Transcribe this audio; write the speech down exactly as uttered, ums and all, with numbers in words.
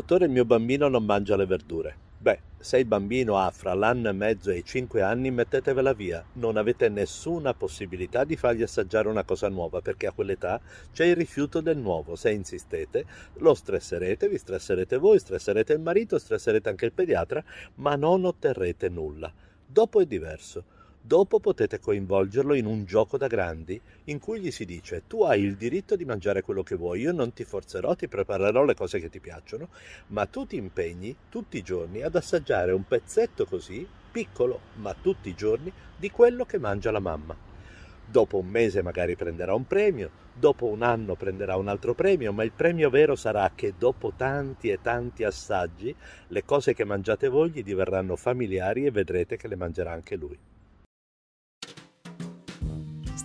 Dottore, il mio bambino non mangia le verdure. Beh, se il bambino ha fra l'anno e mezzo e i cinque anni, mettetevela via. Non avete nessuna possibilità di fargli assaggiare una cosa nuova, perché a quell'età c'è il rifiuto del nuovo. Se insistete, lo stresserete, vi stresserete voi, stresserete il marito, stresserete anche il pediatra, ma non otterrete nulla. Dopo è diverso. Dopo potete coinvolgerlo in un gioco da grandi in cui gli si dice: tu hai il diritto di mangiare quello che vuoi, io non ti forzerò, ti preparerò le cose che ti piacciono, ma tu ti impegni tutti i giorni ad assaggiare un pezzetto così, piccolo, ma tutti i giorni, di quello che mangia la mamma. Dopo un mese magari prenderà un premio, dopo un anno prenderà un altro premio, ma il premio vero sarà che dopo tanti e tanti assaggi le cose che mangiate voi gli diverranno familiari e vedrete che le mangerà anche lui.